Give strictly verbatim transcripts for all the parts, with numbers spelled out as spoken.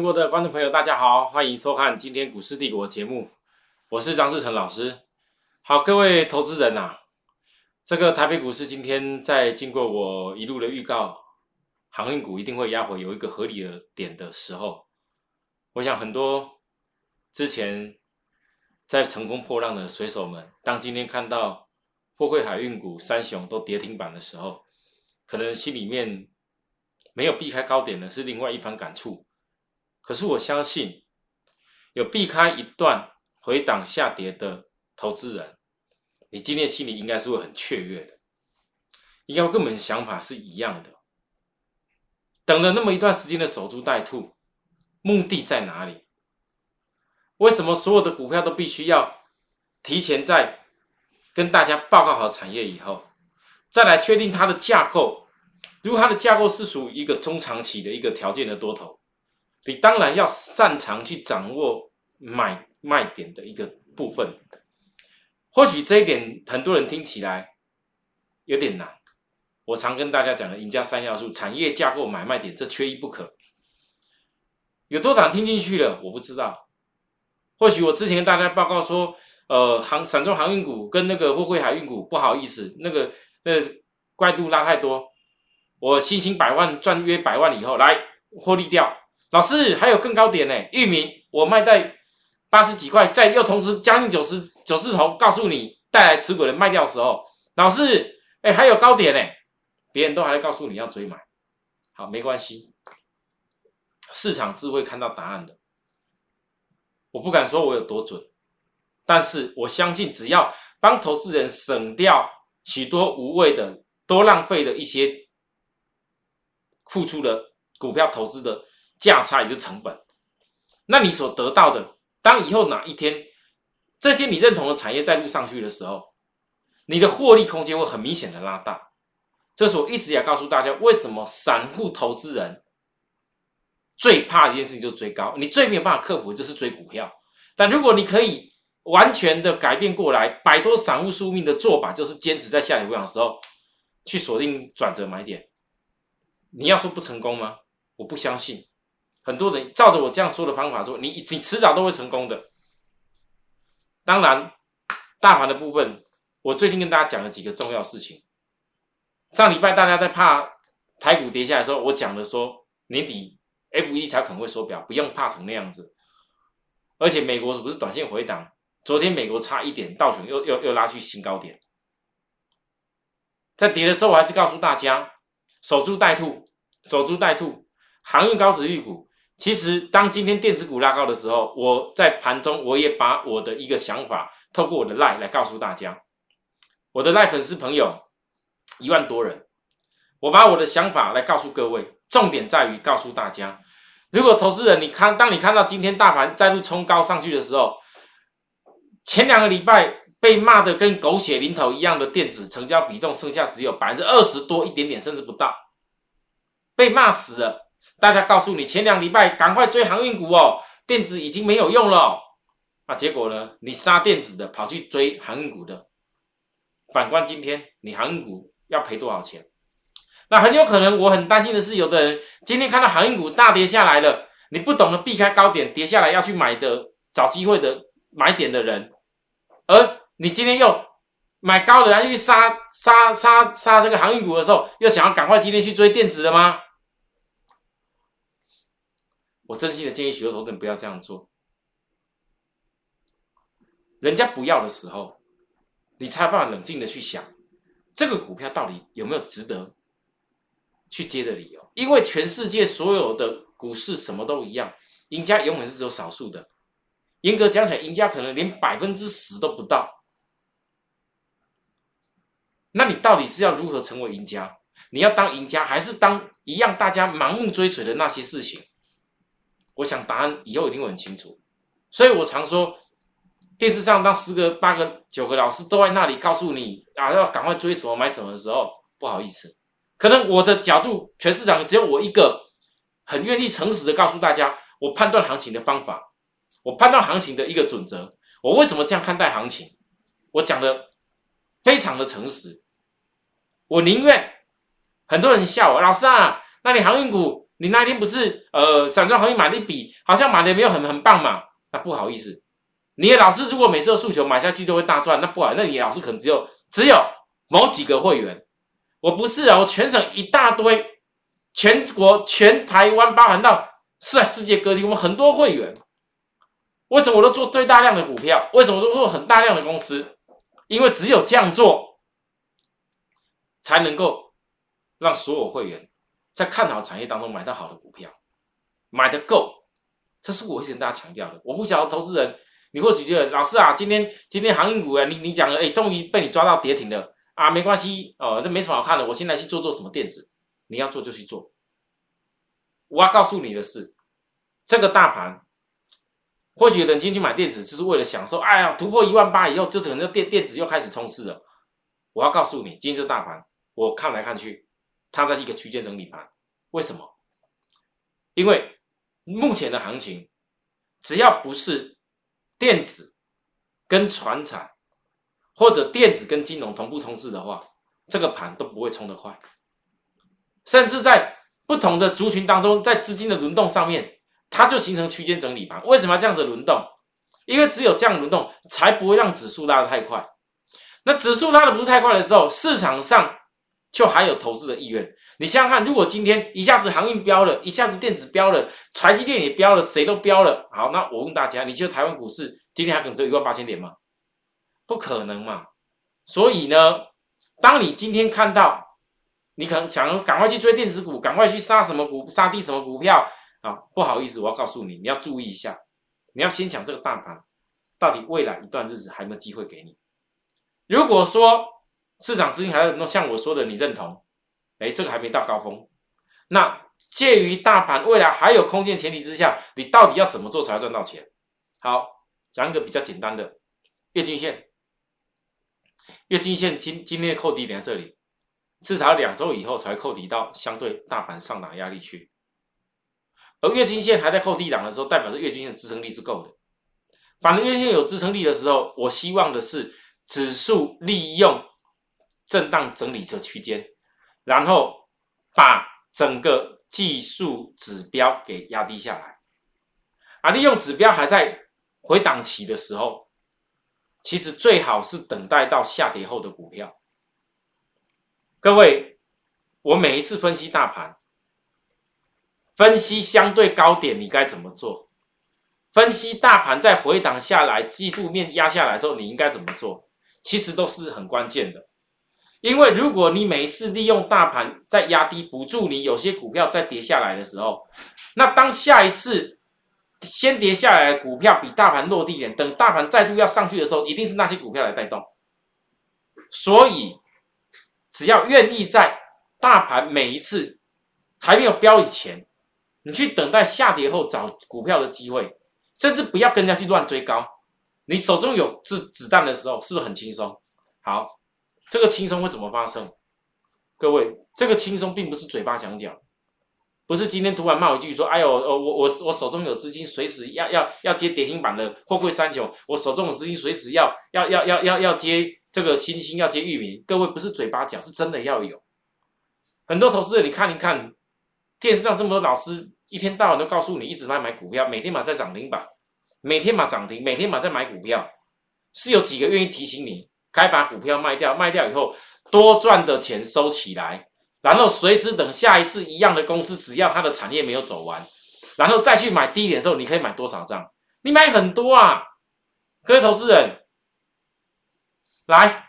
中国的观众朋友，大家好，欢迎收看今天股市帝国节目，我是张志成老师。好，各位投资人啊，这个台北股市今天在经过我一路的预告，航运股一定会压回有一个合理的点的时候，我想很多之前在乘风破浪的水手们，当今天看到货柜海运股三雄都跌停板的时候，可能心里面没有避开高点的是另外一番感触。可是我相信，有避开一段回档下跌的投资人，你今天心里应该是会很雀跃的，应该跟我们想法是一样的。等了那么一段时间的守株待兔，目的在哪里？为什么所有的股票都必须要提前在跟大家报告好产业以后，再来确定它的架构？如果它的架构是属于一个中长期的一个条件的多头，你当然要擅长去掌握买卖点的一个部分。或许这一点很多人听起来有点难。我常跟大家讲的赢家三要素，产业架构买卖点，这缺一不可。有多少人听进去了我不知道。或许我之前跟大家报告说呃航散装航运股跟那个货柜海运股不好意思，那个那个怪度拉太多。我辛辛百万赚约百万以后来获利掉。老师，还有更高点呢？域名我卖在八十几块，再又同时将近九十九字头，告诉你带来持股人卖掉的时候，老师，哎，还有高点呢，别人都还在告诉你要追买。好，没关系，市场自会看到答案的。我不敢说我有多准，但是我相信，只要帮投资人省掉许多无谓的、多浪费的一些付出的股票投资的价差，也就是成本，那你所得到的，当以后哪一天这些你认同的产业再度上去的时候，你的获利空间会很明显的拉大。这是我一直也告诉大家，为什么散户投资人最怕的一件事情就是追高，你最没有办法克服就是追股票。但如果你可以完全的改变过来，摆脱散户宿命的做法，就是坚持在下跌回档的时候去锁定转折买点，你要说不成功吗？我不相信。很多人照着我这样说的方法做，你你迟早都会成功的。当然，大盘的部分，我最近跟大家讲了几个重要事情。上礼拜大家在怕台股跌下来的时候，我讲的说年底 F E D 才可能会缩表，不用怕成那样子。而且美国不是短线回档，昨天美国差一点，道琼又又又拉去新高点。在跌的时候，我还是告诉大家，守株待兔，守株待兔，航运高殖利率股。其实，当今天电子股拉高的时候，我在盘中我也把我的一个想法透过我的 LINE 来告诉大家。我的 LINE 粉丝朋友一万多人，我把我的想法来告诉各位。重点在于告诉大家，如果投资人你看，当你看到今天大盘再度冲高上去的时候，前两个礼拜被骂的跟狗血淋头一样的电子成交比重剩下只有 百分之二十 多一点点，甚至不到，被骂死了。大家告诉你，前两礼拜赶快追航运股哦，电子已经没有用了、哦、啊！结果呢，你杀电子的，跑去追航运股的。反观今天，你航运股要赔多少钱？那很有可能，我很担心的是，有的人今天看到航运股大跌下来了，你不懂得避开高点，跌下来要去买的，找机会的买点的人，而你今天又买高的，然后去杀杀杀杀这个航运股的时候，又想要赶快今天去追电子的吗？我真心的建议许多投资人不要这样做。人家不要的时候，你才有办法冷静的去想，这个股票到底有没有值得去接的理由？因为全世界所有的股市什么都一样，赢家永远是只有少数的。严格讲起来，赢家可能连 百分之十 都不到。那你到底是要如何成为赢家？你要当赢家，还是当一样大家盲目追随的那些事情？我想答案以后一定会很清楚，所以我常说，电视上当十个、八个、九个老师都在那里告诉你啊，要赶快追什么买什么的时候，不好意思，可能我的角度，全市场只有我一个很愿意诚实的告诉大家，我判断行情的方法，我判断行情的一个准则，我为什么这样看待行情，我讲的非常的诚实。我宁愿很多人笑我，老师啊，那你航运股你那天不是呃散装航运买了一笔，好像买的没有很很棒嘛？那不好意思，你的老师如果每次的诉求买下去就会大赚，那不好，那你的老师可能只有只有某几个会员。我不是啊，我全省一大堆，全国全台湾包含到是在世界各地，我们很多会员。为什么我都做最大量的股票？为什么我都做很大量的公司？因为只有这样做，才能够让所有会员在看好产业当中买到好的股票，买得够。这是我一直跟大家强调的。我不晓得投资人，你或许觉得老师啊，今天今天航运股啊，你你讲了，哎，终于被你抓到跌停了啊，没关系哦，这没什么好看的。我现在去做做什么电子，你要做就去做。我要告诉你的是，这个大盘。或许有人进去买电子，就是为了享受。哎呀，突破一万八以后，就可能电电子又开始冲刺了。我要告诉你，今天这大盘，我看来看去，它在一个区间整理盘。为什么？因为目前的行情，只要不是电子跟传产，或者电子跟金融同步冲刺的话，这个盘都不会冲得快。甚至在不同的族群当中，在资金的轮动上面。它就形成区间整理盘，为什么要这样子轮动？因为只有这样轮动，才不会让指数拉得太快。那指数拉得不是太快的时候，市场上就还有投资的意愿。你想想看，如果今天一下子航运飙了，一下子电子飙了，台积电也飙了，谁都飙了。好，那我问大家，你觉得台湾股市今天还可能只有一万八千点吗？不可能嘛。所以呢，当你今天看到，你可能想赶快去追电子股，赶快去杀什么股，杀低什么股票。啊，不好意思，我要告诉你，你要注意一下，你要先想这个大盘到底未来一段日子还有没有机会给你。如果说市场资金还有像我说的，你认同，哎，这个还没到高峰，那介于大盘未来还有空间前提之下，你到底要怎么做才要赚到钱？好，讲一个比较简单的，月均线，月均线今今天的扣底点在这里，至少两周以后才扣底到相对大盘上档压力区。而月均线还在扣低档的时候，代表着月均线支撑力是够的。反正月均线有支撑力的时候，我希望的是指数利用震荡整理的区间，然后把整个技术指标给压低下来。啊，利用指标还在回档期的时候，其实最好是等待到下跌后的股票。各位，我每一次分析大盘。分析相对高点你该怎么做？分析大盘在回档下来、技术面压下来的时候，你应该怎么做？其实都是很关键的，因为如果你每一次利用大盘在压低补助你有些股票在跌下来的时候，那当下一次先跌下来的股票比大盘落地点，等大盘再度要上去的时候，一定是那些股票来带动。所以，只要愿意在大盘每一次还没有飙以前，你去等待下跌后找股票的机会，甚至不要跟人家去乱追高。你手中有子子弹的时候，是不是很轻松？好，这个轻松会怎么发生？各位，这个轻松并不是嘴巴讲讲，不是今天突然骂我一句说：“哎呦，我我我手中有资金，随时要要要接跌停板的货柜三雄，我手中有资金，随时要要要要要要接这个新兴，要接裕民。”各位不是嘴巴讲，是真的要有。很多投资人，你看一看。电视上这么多老师，一天到晚都告诉你一直在买股票，每天嘛在涨停板，每天嘛涨停，每天嘛在买股票，是有几个愿意提醒你该把股票卖掉，卖掉以后多赚的钱收起来，然后随时等下一次一样的公司，只要它的产业没有走完，然后再去买低点的时候，你可以买多少张？你买很多啊，各位投资人，来，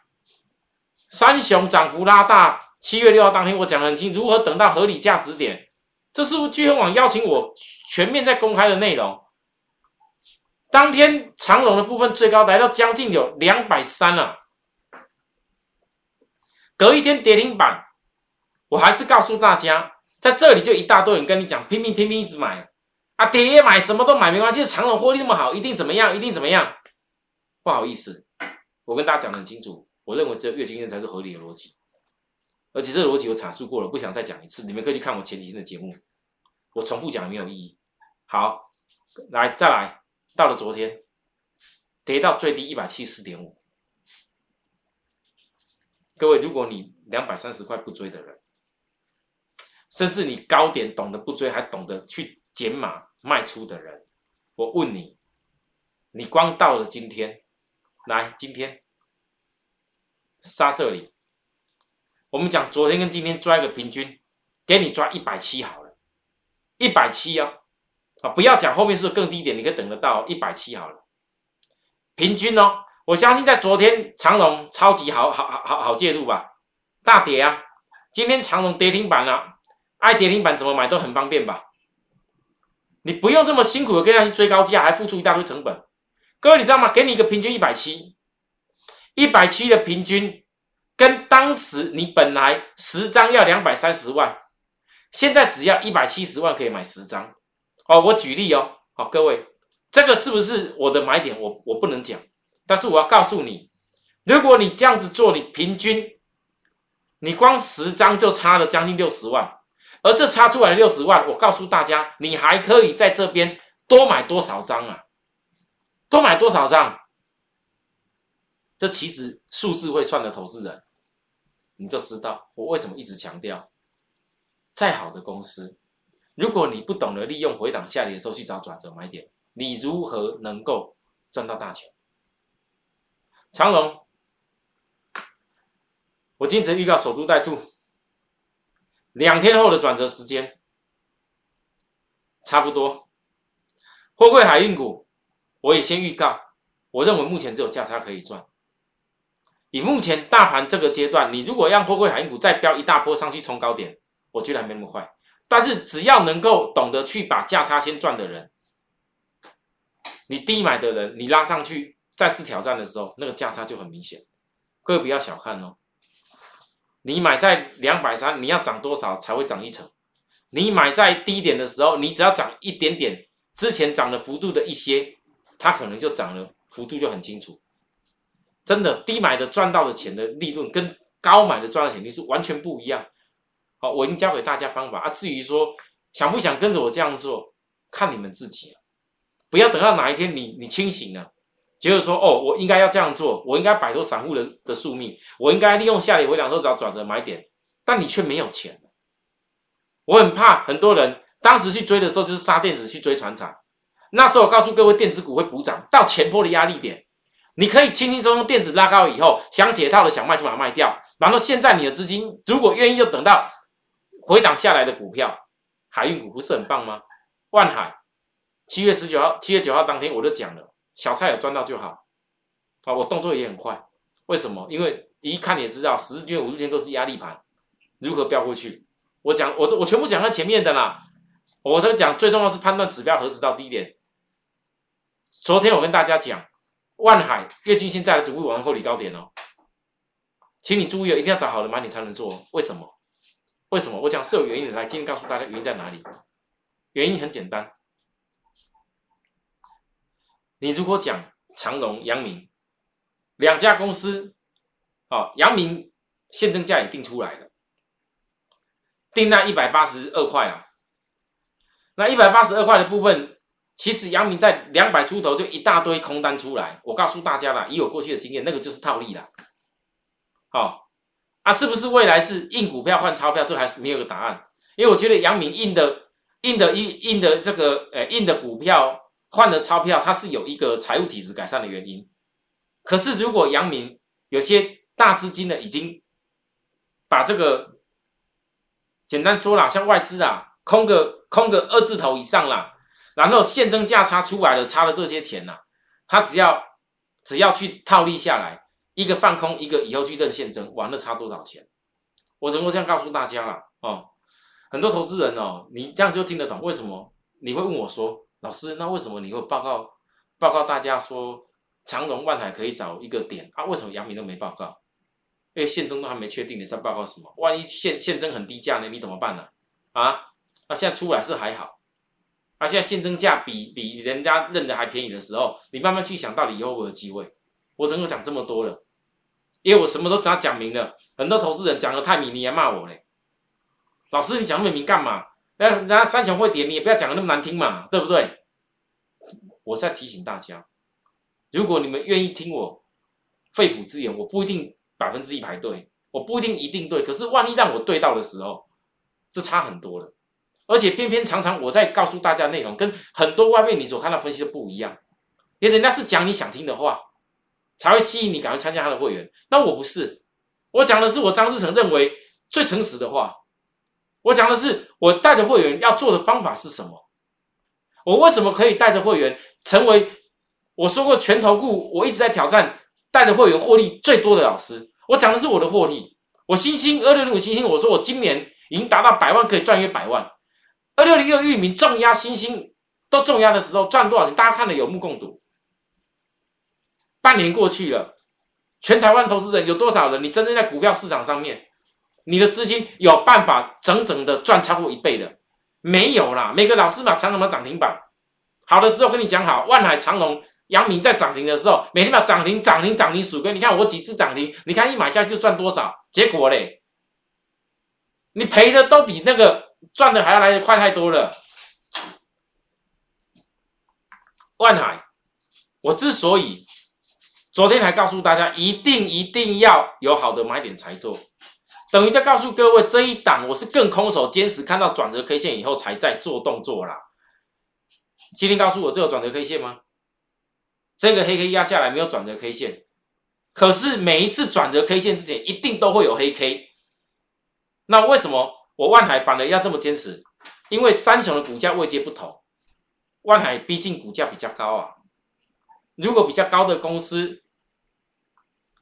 三雄涨幅拉大，七月六号当天我讲得很清，如何等到合理价值点。这是钜亨网邀请我全面在公开的内容。当天长荣的部分最高来到将近有两百三十啊，隔一天跌停板，我还是告诉大家，在这里就一大堆人跟你讲，拼命拼命一直买啊，跌也买，什么都买没关系，长荣获利那么好，一定怎么样，一定怎么样。不好意思，我跟大家讲得很清楚，我认为只有月经验才是合理的逻辑。而且这个逻辑我阐述过了，不想再讲一次。你们可以去看我前几天的节目，我重复讲也没有意义。好，来再来，到了昨天，跌到最低 一百七十四点五。各位，如果你两百三十块不追的人，甚至你高点懂得不追，还懂得去减码卖出的人，我问你，你光到了今天，来今天杀这里，我们讲昨天跟今天抓一个平均，给你抓一百七好了， 一百七哦，啊，不要讲后面是更低点，你可以等得到一百七好了，平均哦。我相信在昨天长荣超级好好好好好介入吧，大跌啊！今天长荣跌停板了、啊，爱跌停板怎么买都很方便吧？你不用这么辛苦的跟人家去追高价，还付出一大堆成本。各位你知道吗？给你一个平均一百七， 一百七的平均跟当时你本来十张要两百三十万，现在只要一百七十万可以买十张。哦，我举例哦，好、哦、各位，这个是不是我的买点？我我不能讲。但是我要告诉你，如果你这样子做，你平均，你光十张就差了将近六十万，而这差出来的六十万，我告诉大家，你还可以在这边多买多少张啊？多买多少张？这其实数字会算的投资人，你就知道我为什么一直强调，再好的公司，如果你不懂得利用回档下跌的时候去找转折买点，你如何能够赚到大钱？长荣，我今天预告守株待兔，两天后的转折时间差不多。货柜海运股，我也先预告，我认为目前只有价差可以赚。以目前大盘这个阶段，你如果让货柜海运股再飙一大波上去冲高点，我觉得还没那么快。但是只要能够懂得去把价差先赚的人，你低买的人，你拉上去。再次挑战的时候，那个价差就很明显，各位不要小看哦。你买在两百三十，你要涨多少才会涨一成？你买在低点的时候，你只要涨一点点，之前涨的幅度的一些，它可能就涨了，幅度就很清楚。真的，低买的赚到的钱的利润跟高买的赚到钱利是完全不一样。好、哦，我已经教给大家方法啊。至于说想不想跟着我这样做，看你们自己了、啊。不要等到哪一天你你清醒了。就是说，哦，我应该要这样做，我应该摆脱散户的的宿命，我应该利用下跌回档之后找转折买点，但你却没有钱。我很怕很多人当时去追的时候就是杀电子去追传产，那时候我告诉各位电子股会补涨，到前波的压力点，你可以轻轻松松电子拉高以后想解套的想卖就把它卖掉，然后现在你的资金如果愿意就等到回档下来的股票，海运股不是很棒吗？万海七月十九号、七月九号当天我就讲了。小菜有赚到就好，啊，我动作也很快。为什么？因为一看也知道，十日均、五日均都是压力盘，如何飙过去？我讲，我我全部讲在前面的啦。我在讲最重要是判断指标何时到低点。昨天我跟大家讲，万海月均线再来逐步往后离高点哦，请你注意哦，一定要找好的买点才能做哦。为什么？为什么？我讲是有原因的，来，今天告诉大家原因在哪里。原因很简单。你如果讲长荣、阳明两家公司，哦，阳明现增价也定出来了，定那一百八十二块啊。那一百八十二块的部分，其实阳明在两百出头就一大堆空单出来。我告诉大家啦，以我过去的经验，那个就是套利啦。好、哦、啊，是不是未来是印股票换钞票？这还没有个答案，因为我觉得阳明印的、印的、印印的这个呃印的股票。换了钞票，它是有一个财务体质改善的原因。可是，如果阳明有些大资金呢，已经把这个简单说啦，像外资啦，空个空个二字头以上啦，然后现增价差出来了，差了这些钱啦，他只要只要去套利下来，一个放空，一个以后去认现增，哇，那差多少钱？我能够这样告诉大家啦，哦，很多投资人哦，你这样就听得懂。为什么你会问我说？老师，那为什么你会报告报告大家说长荣、万海可以找一个点啊？为什么阳明都没报告？因为现增都还没确定，你在报告什么？万一现现增很低价呢？你怎么办呢、啊？啊？那、啊、现在出来是还好，啊，现在现增价比比人家认的还便宜的时候，你慢慢去想到底以后会有机会。我只能讲这么多了，因为我什么都跟他讲明了。很多投资人讲的太明，你还骂我嘞。老师，你讲那么明干嘛？那人家三雄会跌，你也不要讲的那么难听嘛，对不对？我是在提醒大家，如果你们愿意听我肺腑之言，我不一定百分之一百对，我不一定一定对，可是万一让我对到的时候，这差很多了。而且偏偏常常我在告诉大家内容，跟很多外面你所看到分析的不一样，因为人家是讲你想听的话，才会吸引你赶快参加他的会员。那我不是，我讲的是我张志成认为最诚实的话，我讲的是我带着会员要做的方法是什么，我为什么可以带着会员成为我说过全投顾，我一直在挑战带着会员获利最多的老师。我讲的是我的获利，我新兴二六零五新兴，我说我今年已经达到百万，可以赚约百万。二六零六裕民重压新兴都重压的时候赚多少钱，大家看了有目共睹。半年过去了，全台湾投资人有多少人你真正在股票市场上面你的资金有办法整整的赚超过一倍的？没有啦，每个老师嘛，常常的涨停板，好的时候跟你讲好，万海、长荣、阳明在涨停的时候，每天把涨停涨停涨停数根，你看我几次涨停，你看一买下去就赚多少，结果嘞，你赔的都比那个赚的还要来快太多了。万海，我之所以昨天还告诉大家，一定一定要有好的买点才做。等于在告诉各位，这一档我是更空手坚持，看到转折 K 线以后才在做动作啦。今天告诉我这有转折 K 线吗？这个黑 K 压下来没有转折 K 线，可是每一次转折 K 线之前一定都会有黑 K。那为什么我万海反而要这么坚持？因为三雄的股价位阶不同，万海毕竟股价比较高啊。如果比较高的公司，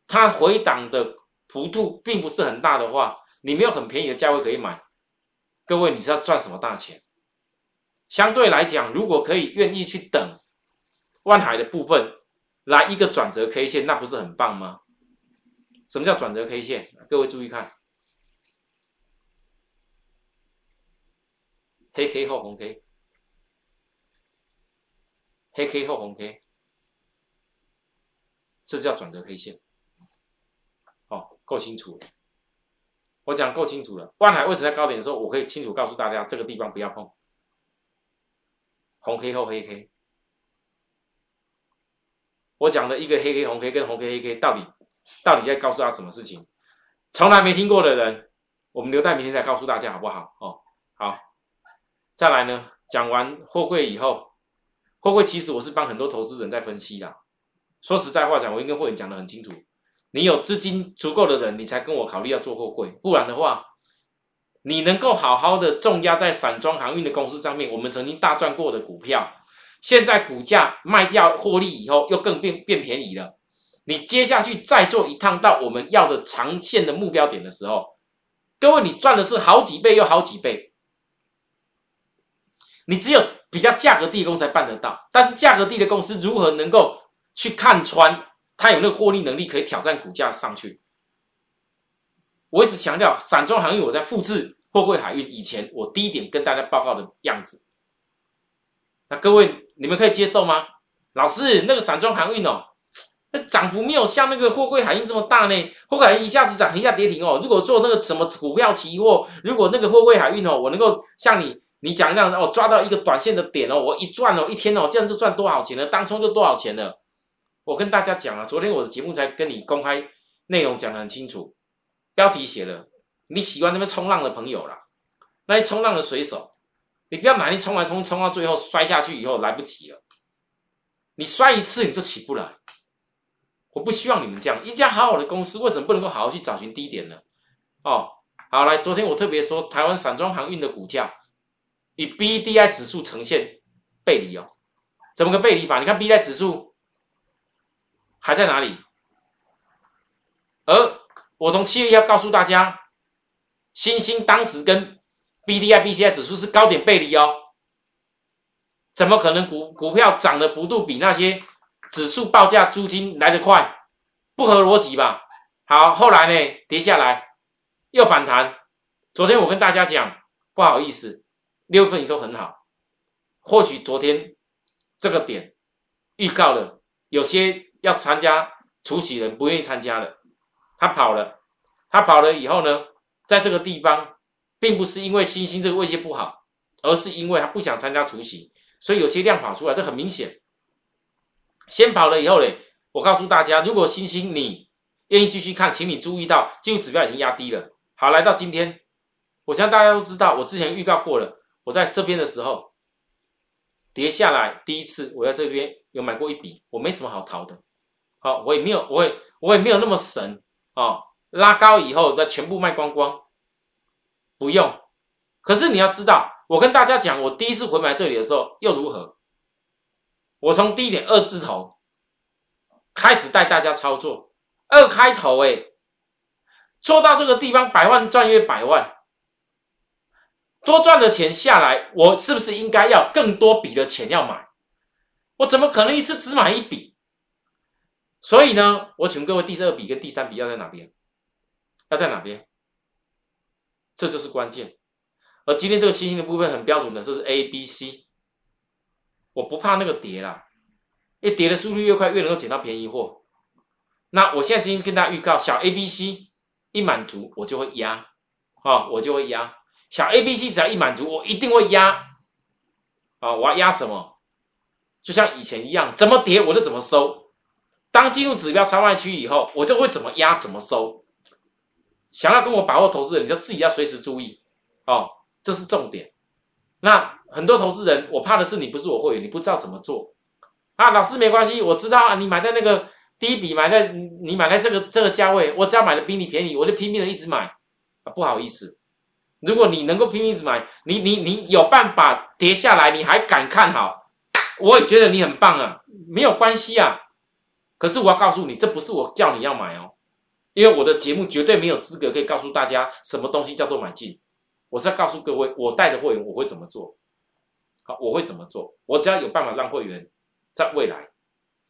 它回档的幅度并不是很大的话，你没有很便宜的价位可以买，各位你是要赚什么大钱？相对来讲，如果可以愿意去等万海的部分来一个转折 K 线，那不是很棒吗？什么叫转折 K 线？各位注意看，黑 K 后红 K， 黑 K 后红 K， 这叫转折 K 线。够清楚了，我讲够清楚了。万海为什么在高点的时候，我可以清楚告诉大家，这个地方不要碰。红 K 后黑 K， 我讲的一个黑 K 红 K 跟红 K 黑 K 到底到底在告诉他什么事情？从来没听过的人，我们留待明天再告诉大家好不好？哦，好。再来呢，讲完货柜以后，货柜其实我是帮很多投资人在分析啦。说实在话讲，我已经跟会员讲的很清楚。你有资金足够的人，你才跟我考虑要做货柜，不然的话，你能够好好的重压在散装航运的公司上面，我们曾经大赚过的股票，现在股价卖掉获利以后又更变变便宜了。你接下去再做一趟到我们要的长线的目标点的时候，各位你赚的是好几倍又好几倍，你只有比较价格低的公司才办得到，但是价格低的公司如何能够去看穿？它有那个获利能力可以挑战股价上去。我一直强调散装航运，我在复制货柜海运以前我第一点跟大家报告的样子。那各位你们可以接受吗？老师，那个散装航运哦，那涨幅没有像那个货柜海运这么大呢。货柜海运一下子涨一下跌停哦。如果做那个什么股票期货，如果那个货柜海运哦，我能够像你你讲那样哦，抓到一个短线的点哦，我一赚哦，一天哦，这样就赚多少钱了？当冲就多少钱了？我跟大家讲了，昨天我的节目才跟你公开内容讲得很清楚，标题写了，你喜欢那边冲浪的朋友啦，那些冲浪的水手，你不要哪里冲来冲冲到最后摔下去以后来不及了，你摔一次你就起不来。我不希望你们这样，一家好好的公司为什么不能够好好去找寻低点呢？哦，好来，昨天我特别说台湾散装航运的股价与 B D I 指数呈现背离哦，怎么个背离法？你看 B D I 指数。还在哪里？而我从七月一要告诉大家，新兴当时跟 B D I、B C I 指数是高点背离哦，怎么可能股股票涨的幅度比那些指数报价租金来得快？不合逻辑吧？好，后来呢跌下来又反弹。昨天我跟大家讲，不好意思，六月份营收很好，或许昨天这个点预告了有些。要参加除息人不愿意参加了，他跑了，他跑了以后呢，在这个地方，并不是因为新兴这个位阶不好，而是因为他不想参加除息，所以有些量跑出来，这很明显。先跑了以后嘞，我告诉大家，如果新兴你愿意继续看，请你注意到技术指标已经压低了。好，来到今天，我想大家都知道，我之前预告过了，我在这边的时候跌下来，第一次我在这边有买过一笔，我没什么好逃的，好、哦，我也没有，我也我也没有那么神哦，拉高以后再全部卖光光，不用。可是你要知道，我跟大家讲，我第一次回买这里的时候又如何？我从低点二字头开始带大家操作，二开头哎、欸，做到这个地方，百万赚约百万，多赚的钱下来，我是不是应该要更多笔的钱要买？我怎么可能一次只买一笔？所以呢，我请各位，第二笔跟第三笔要在哪边？要在哪边？这就是关键。而今天这个星星的部分很标准的，这是 A、B、C。我不怕那个跌啦，因为跌的速率越快，越能够捡到便宜货。那我现在今天跟大家预告，小 A、B、C 一满足，我就会压，啊、哦，我就会压。小 A、B、C 只要一满足，我一定会压。啊、哦，我要压什么？就像以前一样，怎么跌我就怎么收。当进入指标差外区以后，我就会怎么压怎么收。想要跟我把握投资人，你就自己要随时注意，哦。这是重点。那很多投资人，我怕的是你不是我会员，你不知道怎么做啊。老师没关系，我知道啊。你买在那个第一笔买在你买在这个这个价位，我只要买的比你便宜，我就拼命的一直买啊。不好意思，如果你能够拼命一直买，你你你有办法跌下来，你还敢看好，我也觉得你很棒啊，没有关系啊。可是我要告诉你，这不是我叫你要买哦，因为我的节目绝对没有资格可以告诉大家什么东西叫做买进。我是要告诉各位，我带着会员我会怎么做，好，我会怎么做，我只要有办法让会员在未来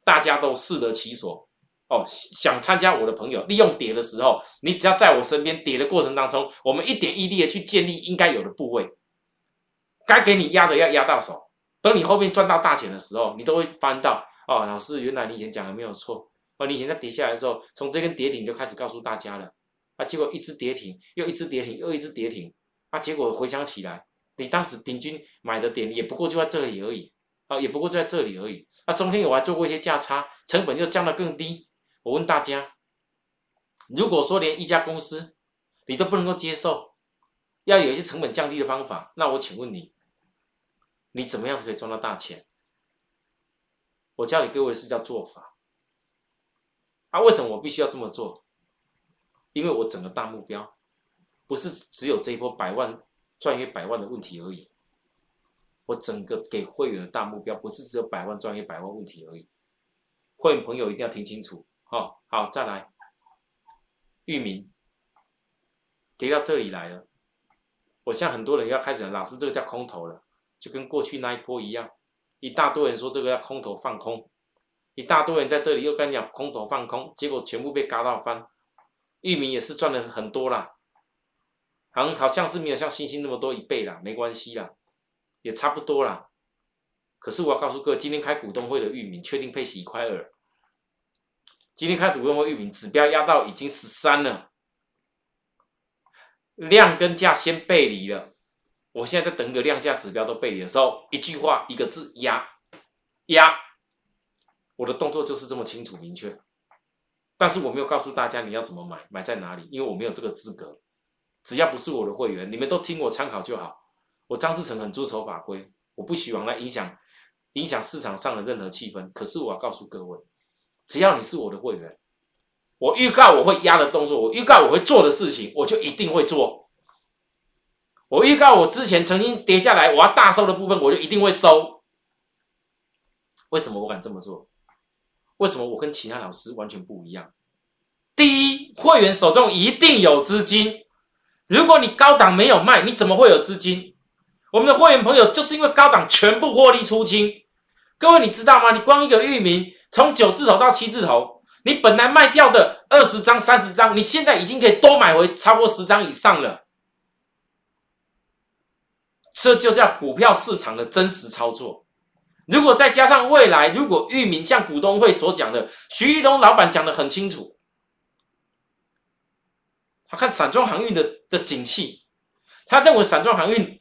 大家都适得其所哦。想参加我的朋友，利用跌的时候，你只要在我身边跌的过程当中，我们一点一滴的去建立应该有的部位，该给你压的要压到手，等你后面赚到大钱的时候，你都会翻到哦，老师原来你以前讲的没有错哦，你以前在跌下来的时候，从这根跌停就开始告诉大家了啊，结果一直跌停，又一直跌停，又一直跌停。啊，结果回想起来，你当时平均买的点也不过就在这里而已，啊，也不过就在这里而已。啊，中间我还做过一些价差，成本又降得更低。我问大家，如果说连一家公司你都不能够接受，要有一些成本降低的方法，那我请问你，你怎么样可以赚到大钱？我教你各位是叫做法。啊，为什么我必须要这么做？因为我整个大目标不是只有这一波百万赚约百万的问题而已，我整个给会员的大目标不是只有百万赚约百万问题而已，会员朋友一定要听清楚哦。好，再来，裕民跌到这里来了，我现在很多人要开始，老师这个叫空头了，就跟过去那一波一样，一大堆人说这个叫空头放空，一大堆人在这里又跟你讲空头放空，结果全部被嘎到翻，裕民也是赚了很多啦。好，好像是没有像星星那么多一倍啦，没关系啦，也差不多啦。可是我要告诉各位，今天开股东会的裕民确定配息一块二。今天开股东会裕民指标压到已经十三了，量跟价先背离了。我现在在等个量价指标都背离的时候，一句话一个字压压，我的动作就是这么清楚明确。但是我没有告诉大家你要怎么买，买在哪里，因为我没有这个资格。只要不是我的会员，你们都听我参考就好。我张志成很遵守法规，我不希望来影响影响市场上的任何气氛。可是我要告诉各位，只要你是我的会员，我预告我会压的动作，我预告我会做的事情，我就一定会做。我预告我之前曾经跌下来我要大收的部分，我就一定会收。为什么我敢这么做？为什么我跟其他老师完全不一样？第一，会员手中一定有资金。如果你高档没有卖，你怎么会有资金？我们的会员朋友就是因为高档全部获利出清。各位你知道吗？你光一个裕民从九字头到七字头，你本来卖掉的二十张三十张，你现在已经可以多买回超过十张以上了。这就叫股票市场的真实操作。如果再加上未来，如果裕民像股东会所讲的，徐立东老板讲得很清楚，他看散装航运的的景气，他认为散装航运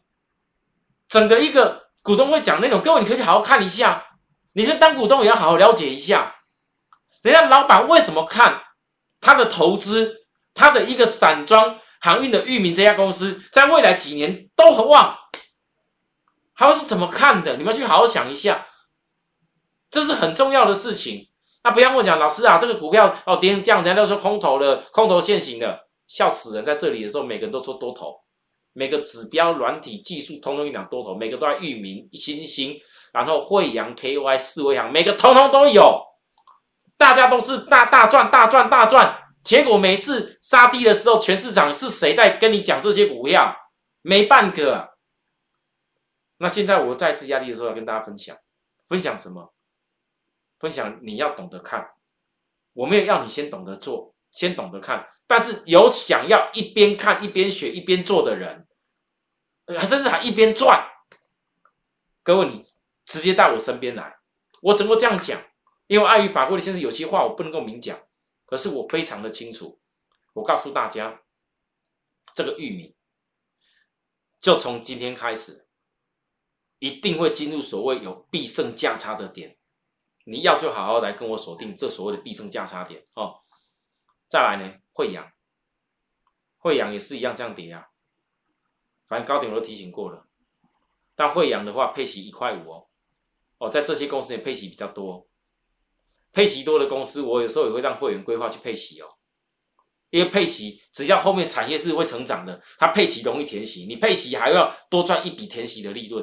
整个一个股东会讲那种，各位你可以好好看一下，你是当股东也要好好了解一下，人家老板为什么看他的投资，他的一个散装航运的裕民这家公司在未来几年都很旺，还有是怎么看的？你们去好好想一下，这是很重要的事情。那不要跟我讲老师啊，这个股票哦跌成这样，人家都说空头了，空头现行了，笑死人！在这里的时候，每个人都说多头，每个指标、软体、技术通通一两多头，每个都在裕民、新兴，然后惠阳、K Y、四维行，每个通通都有，大家都是大大赚、大赚、大赚。结果每次杀低的时候，全市场是谁在跟你讲这些股票？没半个、啊。那现在我再次压力的时候，要跟大家分享，分享什么？分享你要懂得看，我没有要你先懂得做，先懂得看。但是有想要一边看一边学一边做的人，甚至还一边赚，各位你直接到我身边来，我怎么这样讲？因为碍于法规的限制，有些话我不能够明讲。可是我非常的清楚，我告诉大家，这个裕民就从今天开始，一定会进入所谓有必胜价差的点。你要就好好来跟我锁定这所谓的必胜价差点哦。再来呢，惠阳，惠阳也是一样这样跌啊。反正高点我都提醒过了，但惠阳的话配息一块五哦，哦，在这些公司也配息比较多、哦。配息多的公司，我有时候也会让会员规划去配息哦，因为配息只要后面产业是会成长的，它配息容易填息，你配息还要多赚一笔填息的利润，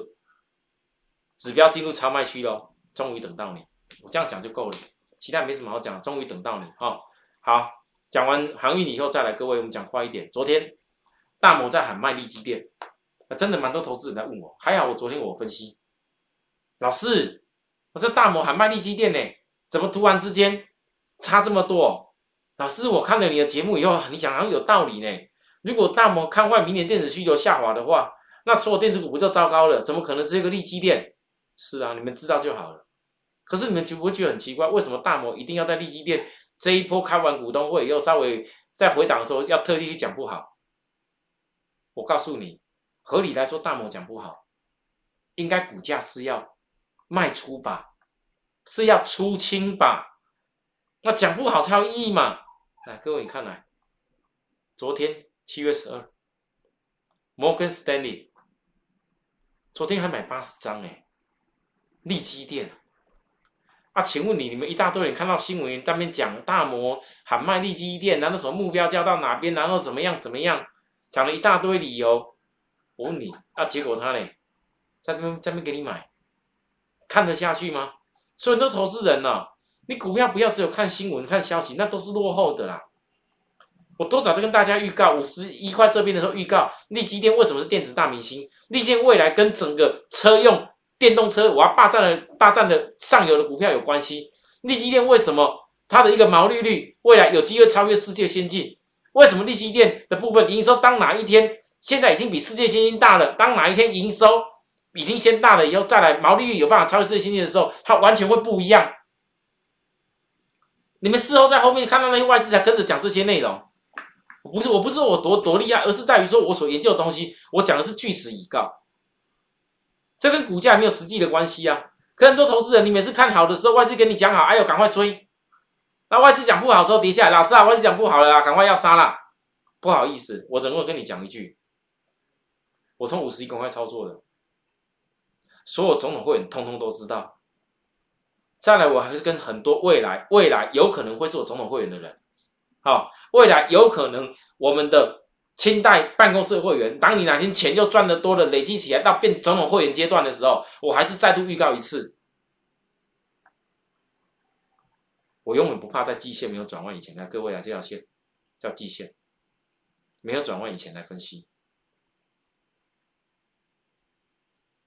指标进入超卖区咯，终于等到你，我这样讲就够了，其他没什么好讲，终于等到你哦。好，讲完航运以后再来，各位我们讲快一点。昨天大摩在喊卖利基电，真的蛮多投资人在问我，还好我昨天我分析，老师，我这大摩喊卖利基电呢、欸。怎么突然之间差这么多？老师，我看了你的节目以后，你讲好像有道理呢。如果大摩看坏明年电子需求下滑的话，那所有电子股不就糟糕了？怎么可能只有个利基电？是啊，你们知道就好了。可是你们就不会觉得很奇怪，为什么大摩一定要在利基电这一波开完股东会以后，稍微在回档的时候要特地去讲不好？我告诉你，合理来说，大摩讲不好，应该股价是要卖出吧。是要出清吧？那讲不好才有意义嘛！来，各位你看来，昨天七月十二，摩根 Stanley 昨天还买八十张哎，利基电啊！请问你，你们一大堆人看到新闻在那边讲大摩喊卖利基电，然后什么目标价到哪边，然后怎么样怎么样，讲了一大堆理由。我问你，啊，结果他嘞，在那边在那边给你买，看得下去吗？所以很多投资人呢、啊，你股票不要只有看新闻、看消息，那都是落后的啦。我多早就跟大家预告， 五十一块这边的时候预告，利基电为什么是电子大明星？利基电未来跟整个车用电动车，我要霸占的霸占的上游的股票有关系。利基电为什么它的一个毛利率未来有机会超越世界先进？为什么利基电的部分营收当哪一天现在已经比世界先进大了？当哪一天营收？已经先大了以后再来毛利率有办法超越世界先进的时候，它完全会不一样。你们事后在后面看到那些外资才跟着讲这些内容，我不是我不是说我多多厉害，而是在于说我所研究的东西，我讲的是据实以告，这跟股价没有实际的关系啊。可很多投资人，你每次看好的时候，外资跟你讲好，哎呦赶快追，那外资讲不好的时候跌下来，老师啊外资讲不好了啊，赶快要杀啦。不好意思，我只能够跟你讲一句，我从五十一公开操作的。所有总统会员通通都知道。再来，我还是跟很多未来未来有可能会做总统会员的人，好、哦，未来有可能我们的清代办公室会员，当你哪天钱又赚得多了，累积起来到变总统会员阶段的时候，我还是再度预告一次，我永远不怕在季线没有转弯以前，来各位来这条线叫季线，没有转弯以前来分析。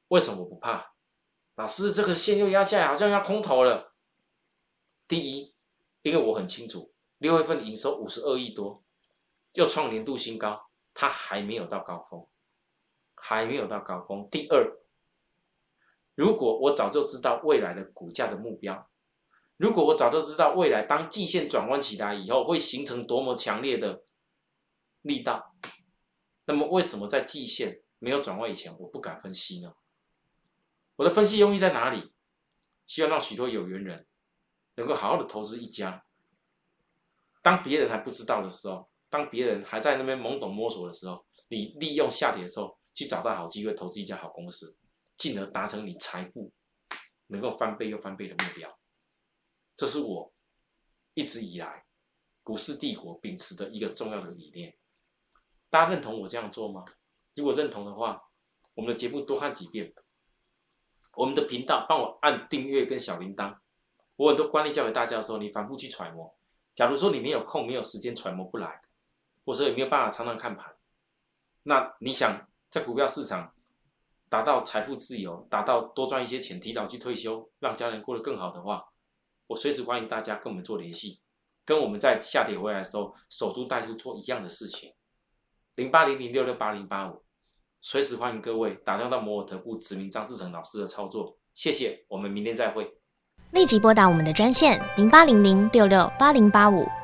为什么我不怕？老师，这个线又压下来，好像要空头了。第一，因为我很清楚，六月份营收五十二亿多，又创年度新高，它还没有到高峰，还没有到高峰。第二，如果我早就知道未来的股价的目标，如果我早就知道未来当季线转弯起来以后会形成多么强烈的力道，那么为什么在季线没有转弯以前，我不敢分析呢？我的分析用意在哪里？希望让许多有缘人能够好好的投资一家。当别人还不知道的时候，当别人还在那边懵懂摸索的时候，你利用下跌的时候去找到好机会，投资一家好公司，进而达成你财富能够翻倍又翻倍的目标。这是我一直以来股市帝国秉持的一个重要的理念。大家认同我这样做吗？如果认同的话，我们的节目多看几遍，我们的频道帮我按订阅跟小铃铛。我很多观念教给大家的时候，你反复去揣摩。假如说你没有空、没有时间揣摩不来，或者也没有办法常常看盘，那你想在股票市场达到财富自由、达到多赚一些钱、提早去退休、让家人过得更好的话，我随时欢迎大家跟我们做联系，跟我们在下跌回来的时候守株待兔做一样的事情。零八零零六六八零八五，随时欢迎各位打电话到摩尔投顾指名张志成老师的操作。谢谢，我们明天再会。立即拨打我们的专线零八零零六六八零八五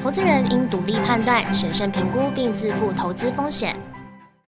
投资人应独立判断、审慎评估并自负投资风险。